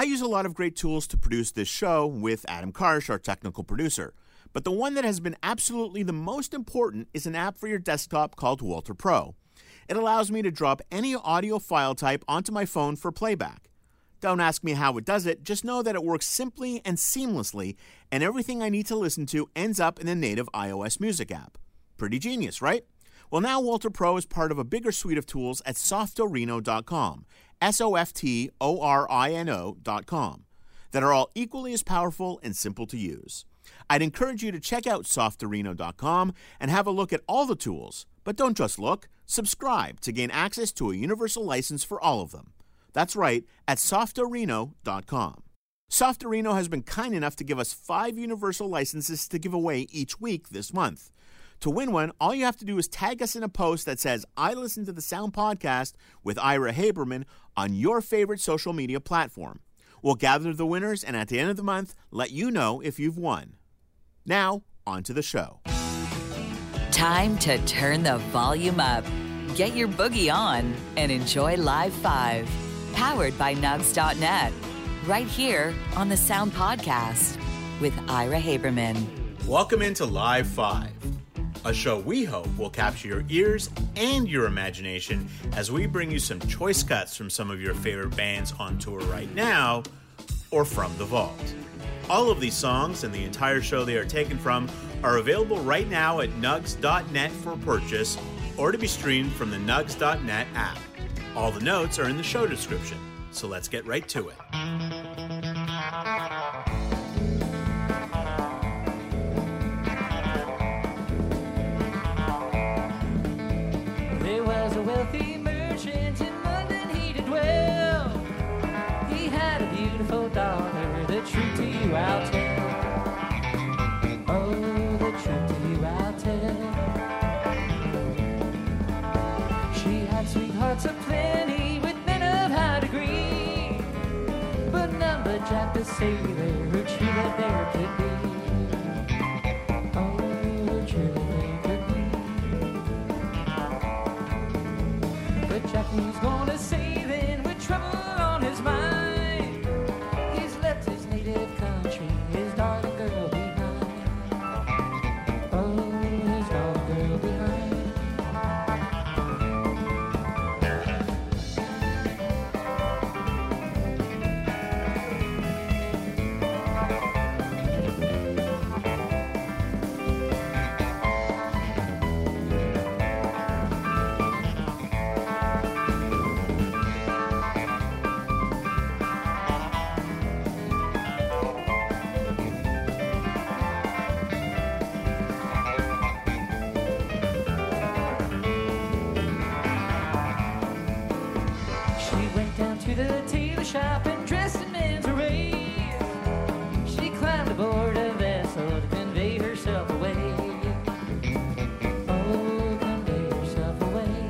I use a lot of great tools to produce this show with Adam Karsh, our technical producer. But the one that has been absolutely the most important is an app for your desktop called Walter Pro. It allows me to drop any audio file type onto my phone for playback. Don't ask me how it does it, just know that it works simply and seamlessly, and everything I need to listen to ends up in the native iOS music app. Pretty genius, right? Well, now Walter Pro is part of a bigger suite of tools at Softorino.com, Softorino.com, that are all equally as powerful and simple to use. I'd encourage you to check out Softorino.com and have a look at all the tools, but don't just look, subscribe to gain access to a universal license for all of them. That's right, at Softorino.com. Softorino has been kind enough to give us 5 universal licenses to give away each week this month. To win one, all you have to do is tag us in a post that says, "I listen to the Sound Podcast with Ira Haberman" on your favorite social media platform. We'll gather the winners and at the end of the month, let you know if you've won. Now, on to the show. Time to turn the volume up. Get your boogie on and enjoy Live 5, powered by Nugs.net, right here on the Sound Podcast with Ira Haberman. Welcome into Live 5, a show we hope will capture your ears and your imagination as we bring you some choice cuts from some of your favorite bands on tour right now or from the vault. All of these songs and the entire show they are taken from are available right now at Nugs.net for purchase, or to be streamed from the Nugs.net app. All the notes are in the show description, so let's get right to it. There was a wealthy merchant in London, he did well. He had a beautiful daughter, the truth to you I'll tell. Oh, the truth to you I'll tell. Sweethearts of plenty with men of high degree, but none but Jack the Sailor who true that there could be. Oh, true that there could be. But Jack, who's gonna say then with trouble on his mind? He's left his native country, his darling girl behind. Oh, his darling girl behind. Shop and dressed in men's array, she climbed aboard a vessel to convey herself away. Oh, convey herself away.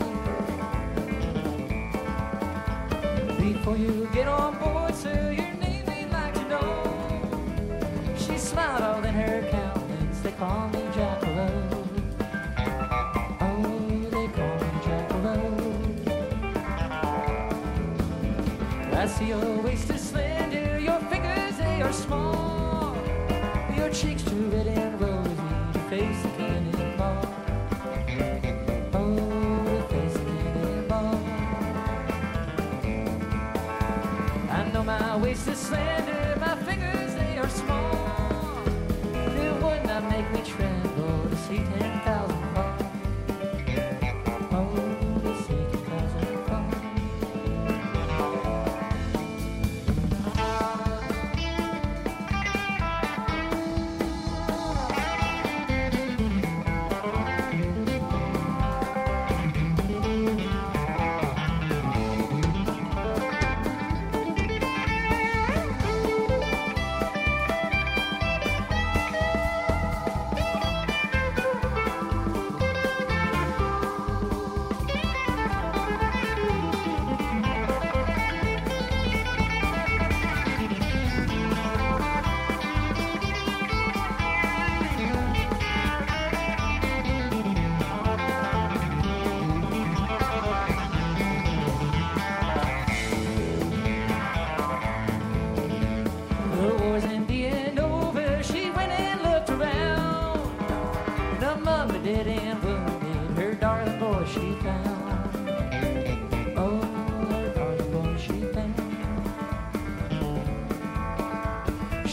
Before you get on board, sir, your name they'd like to know. She smiled all in her countenance, they call me Jack A Roe. Your waist is slender, your fingers, they are small. Your cheeks too red and rosy, your face a cannon ball. Oh, your face a cannon ball. I know my waist is slender, my fingers, they are small. It would not make me tremble to see 10,000 balls.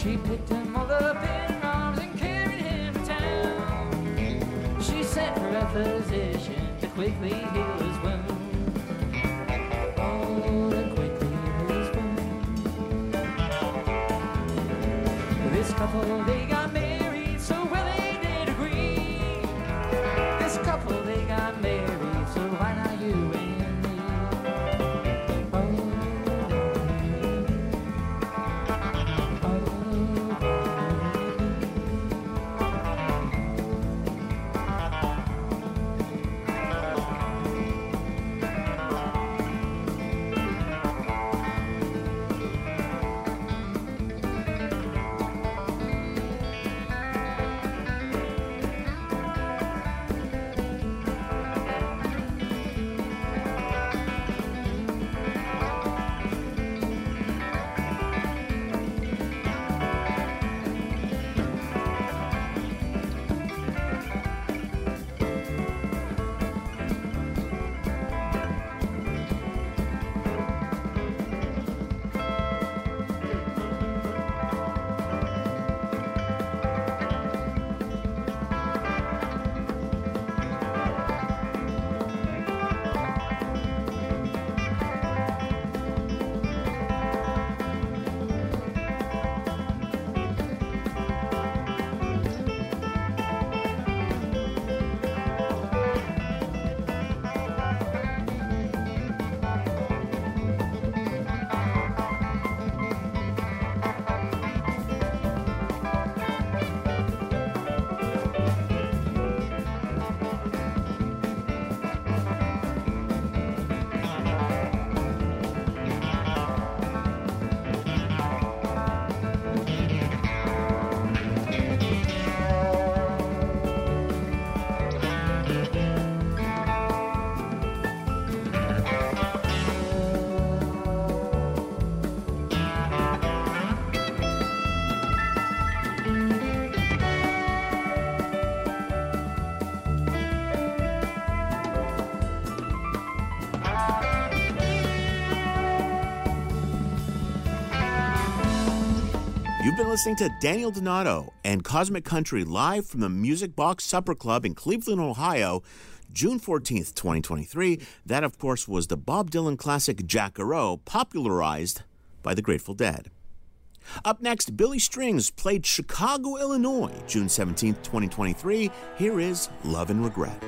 She picked him all up in her arms and carried him to town. She sent for a physician to quickly heal his wound. Couple, they got married, so well they did agree. This couple, they got married, so why not you and me? Been listening to Daniel Donato and Cosmic Country live from the Music Box Supper Club in Cleveland, Ohio, June 14th, 2023. That, of course, was the Bob Dylan classic Jack A Roe, popularized by the Grateful Dead. Up next, Billy Strings played Chicago, Illinois, June 17th, 2023. Here is Love and Regret.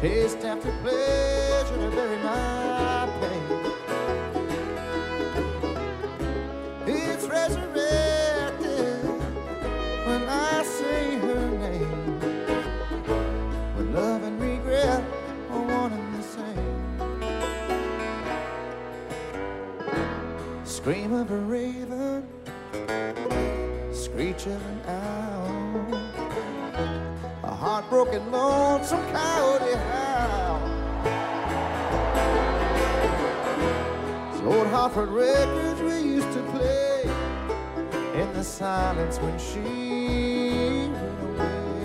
Chased after pleasure to bury my pain. It's resurrected when I say her name. When love and regret are one and the same. Scream of a raven, screech of an owl, a heartbroken lonesome coyote howl. It's old Hartford records we used to play in the silence when she went away.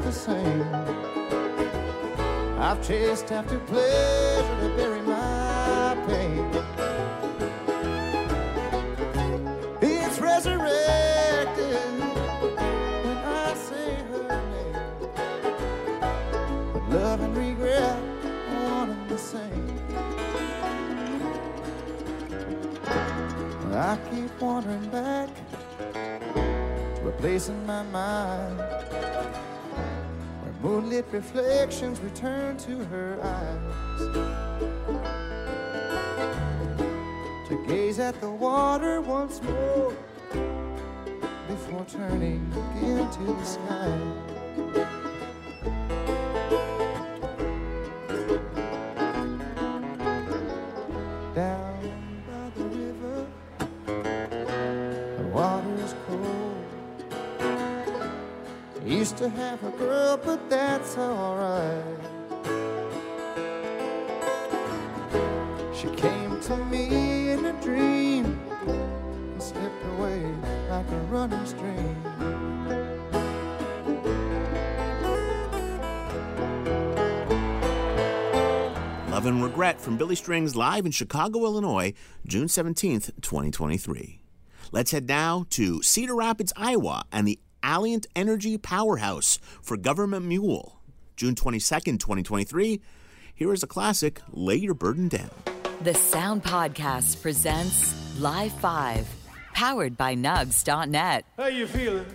not the same. I've chased after pleasure to bury my pain. It's resurrected when I say her name. But love and regret aren't the same. I keep wandering back, replacing my mind, where moonlit reflections return to her eyes, to gaze at the water once more before turning again to the sky. Used to have a girl, but that's alright. She came to me in a dream and slipped away like a running stream. Love and Regret from Billy Strings live in Chicago, Illinois, June 17th, 2023. Let's head now to Cedar Rapids, Iowa, and the Alliant Energy Powerhouse for Government Mule, June 22nd, 2023. Here is a classic, Lay Your Burden Down. The Sound Podcast presents Live 5, powered by Nugs.net. How you feeling?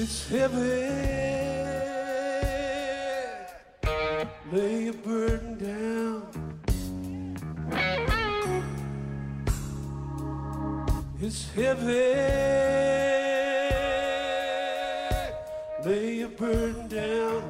It's heavy, lay your burden down. It's heavy, lay your burden down.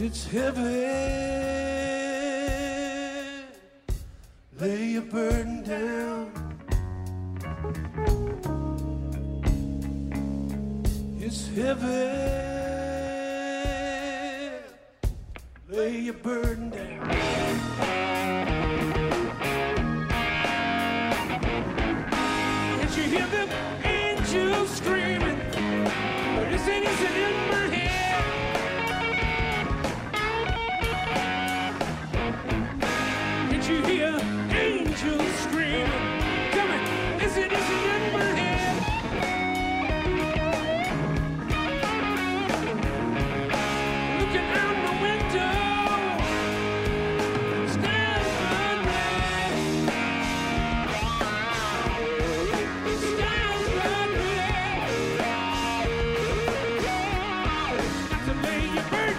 It's heavy, lay your burden down. It's heavy, lay your burden down. Did you hear them angels screaming? But this ain't easy in my head. You hear angels screaming, coming, is it in my head? Looking out the window, the sky's blood-red, sky's blood-red. Got to lay your burden down.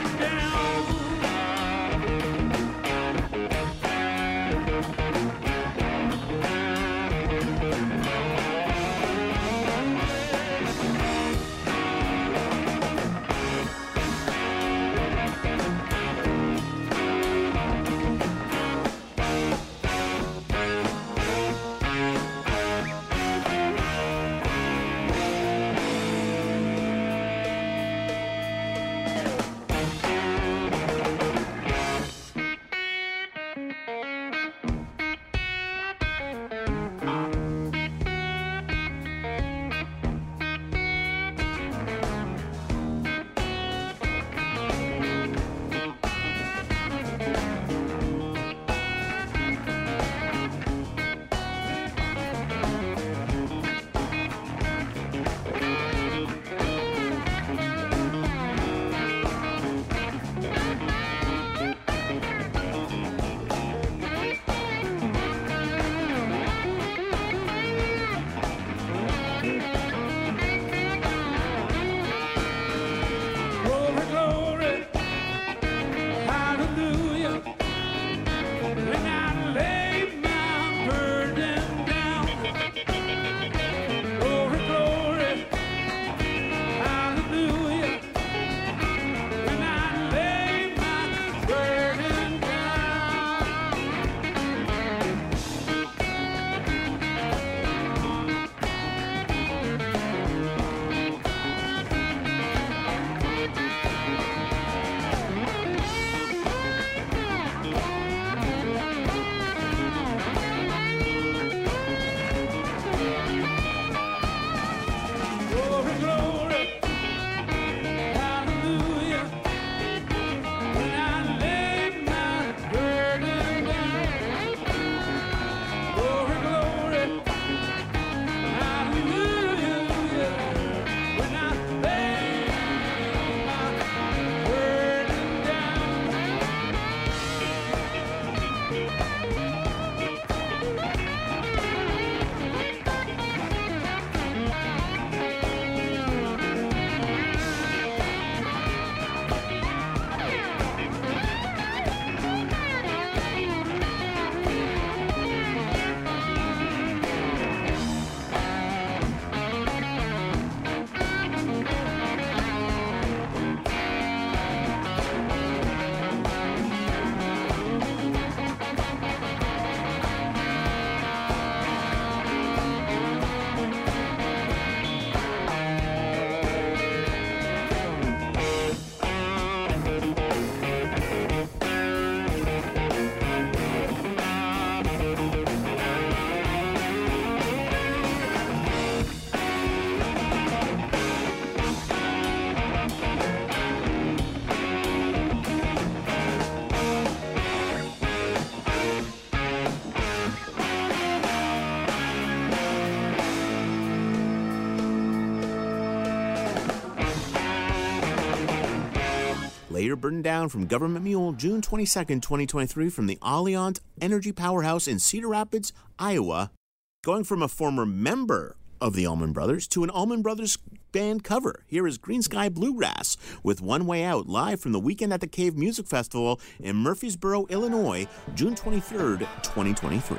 Burden Down from Government Mule, June 22nd, 2023, from the Alliant Energy Powerhouse in Cedar Rapids, Iowa. Going from a former member of the Allman Brothers to an Allman Brothers band cover, here is Greensky Bluegrass with One Way Out, live from the weekend at the Cave Music Festival in Murphysboro, Illinois, June 23rd, 2023.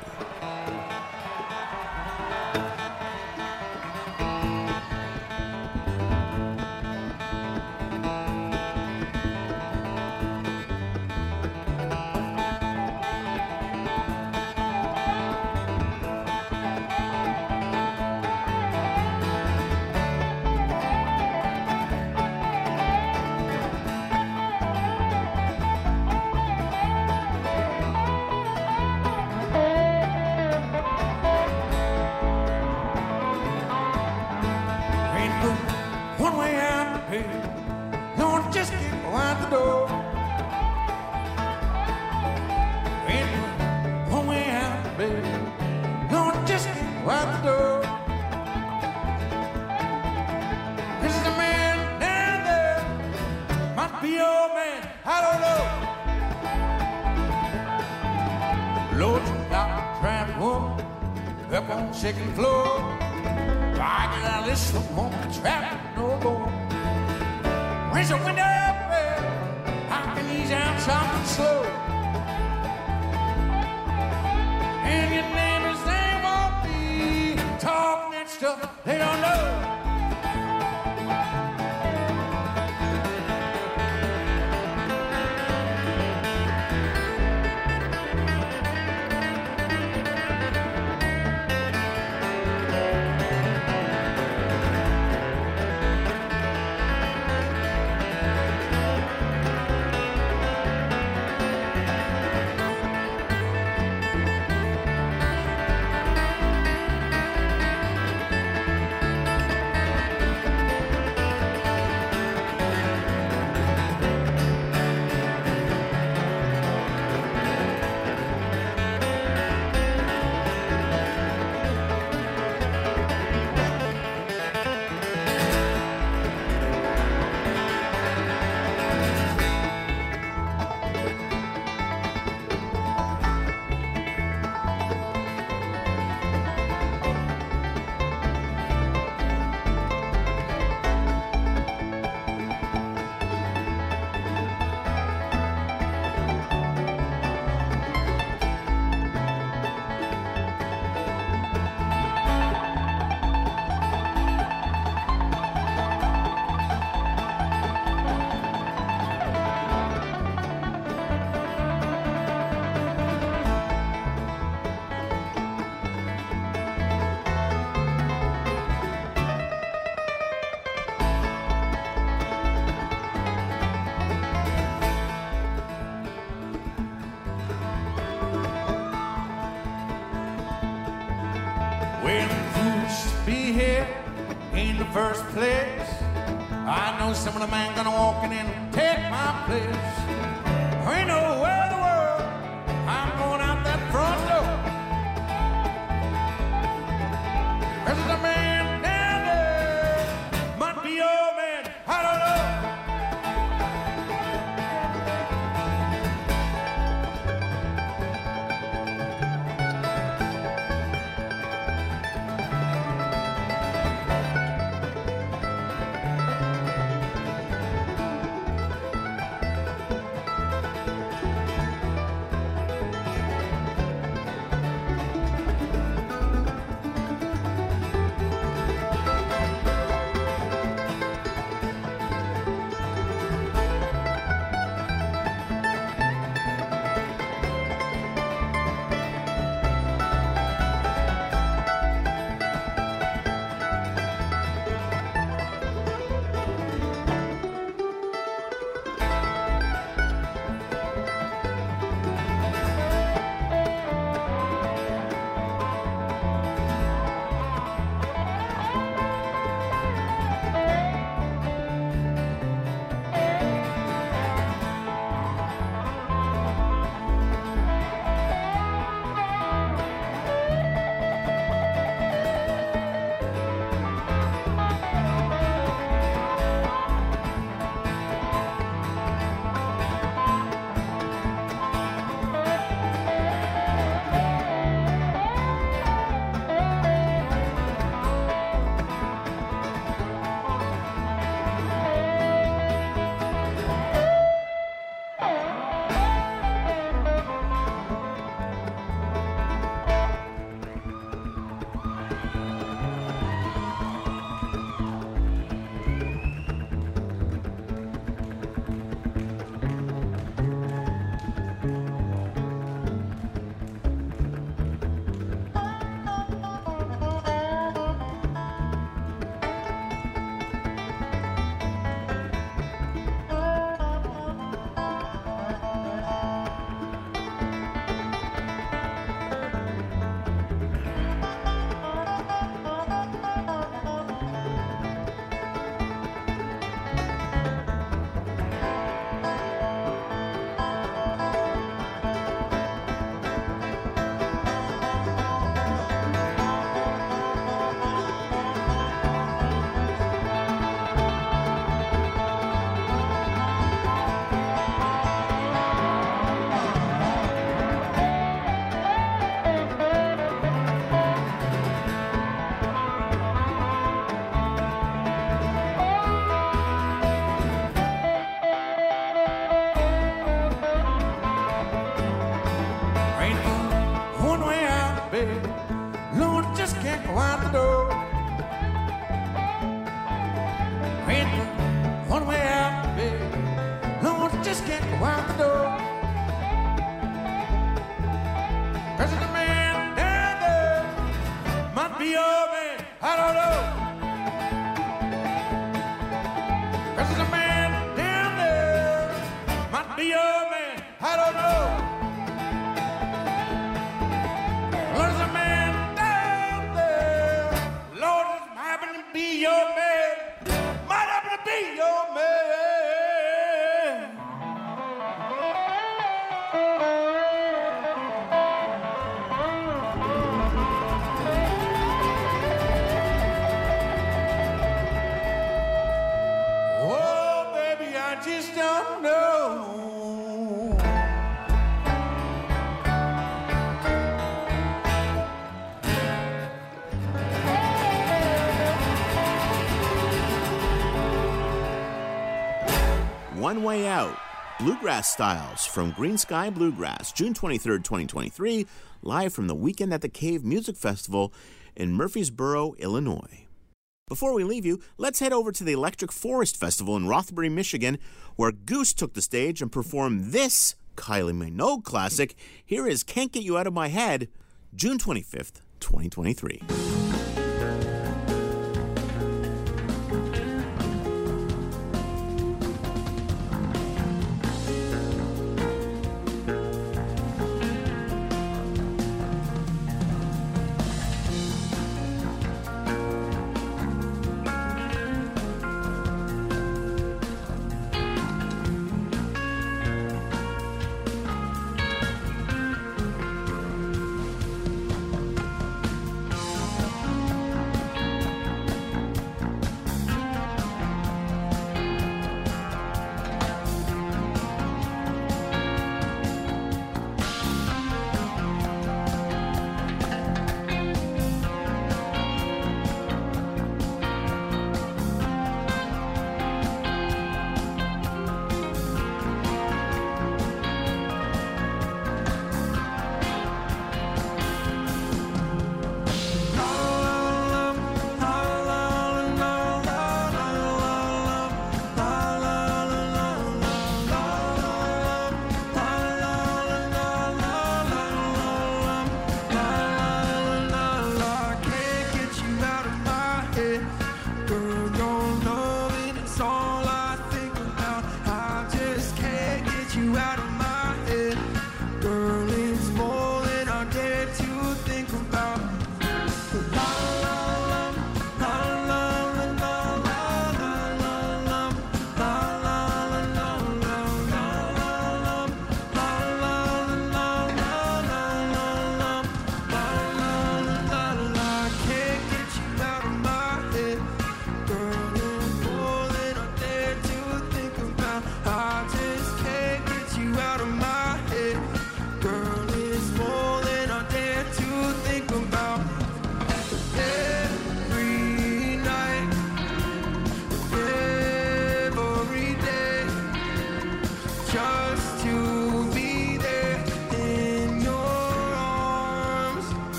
one way out the pain. Don't just keep out the door. Ain't one way out the pain. Don't just keep out the door. This is a man down there, might be old man, I don't know. Lord, you got a tramp woman up on second floor. Why did I listen to woman trap no more? Where's the window up there? How can he's out shopping slow? And your neighbors, they won't be talking that stuff they don't know. First place, I know some of the man gonna walk in and take my place. I ain't nowhere in the world, I'm going out that front door. There's a man down there, might be old man, I don't be your man. Might happen to be your man. Oh, baby, I just don't know. One Way Out, Bluegrass Styles from Greensky Bluegrass, June 23, 2023, live from the weekend at the Cave Music Festival in Murphysboro, Illinois. Before we leave you, let's head over to the Electric Forest Festival in Rothbury, Michigan, where Goose took the stage and performed this Kylie Minogue classic. Here is Can't Get You Out of My Head, June 25, 2023.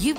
You've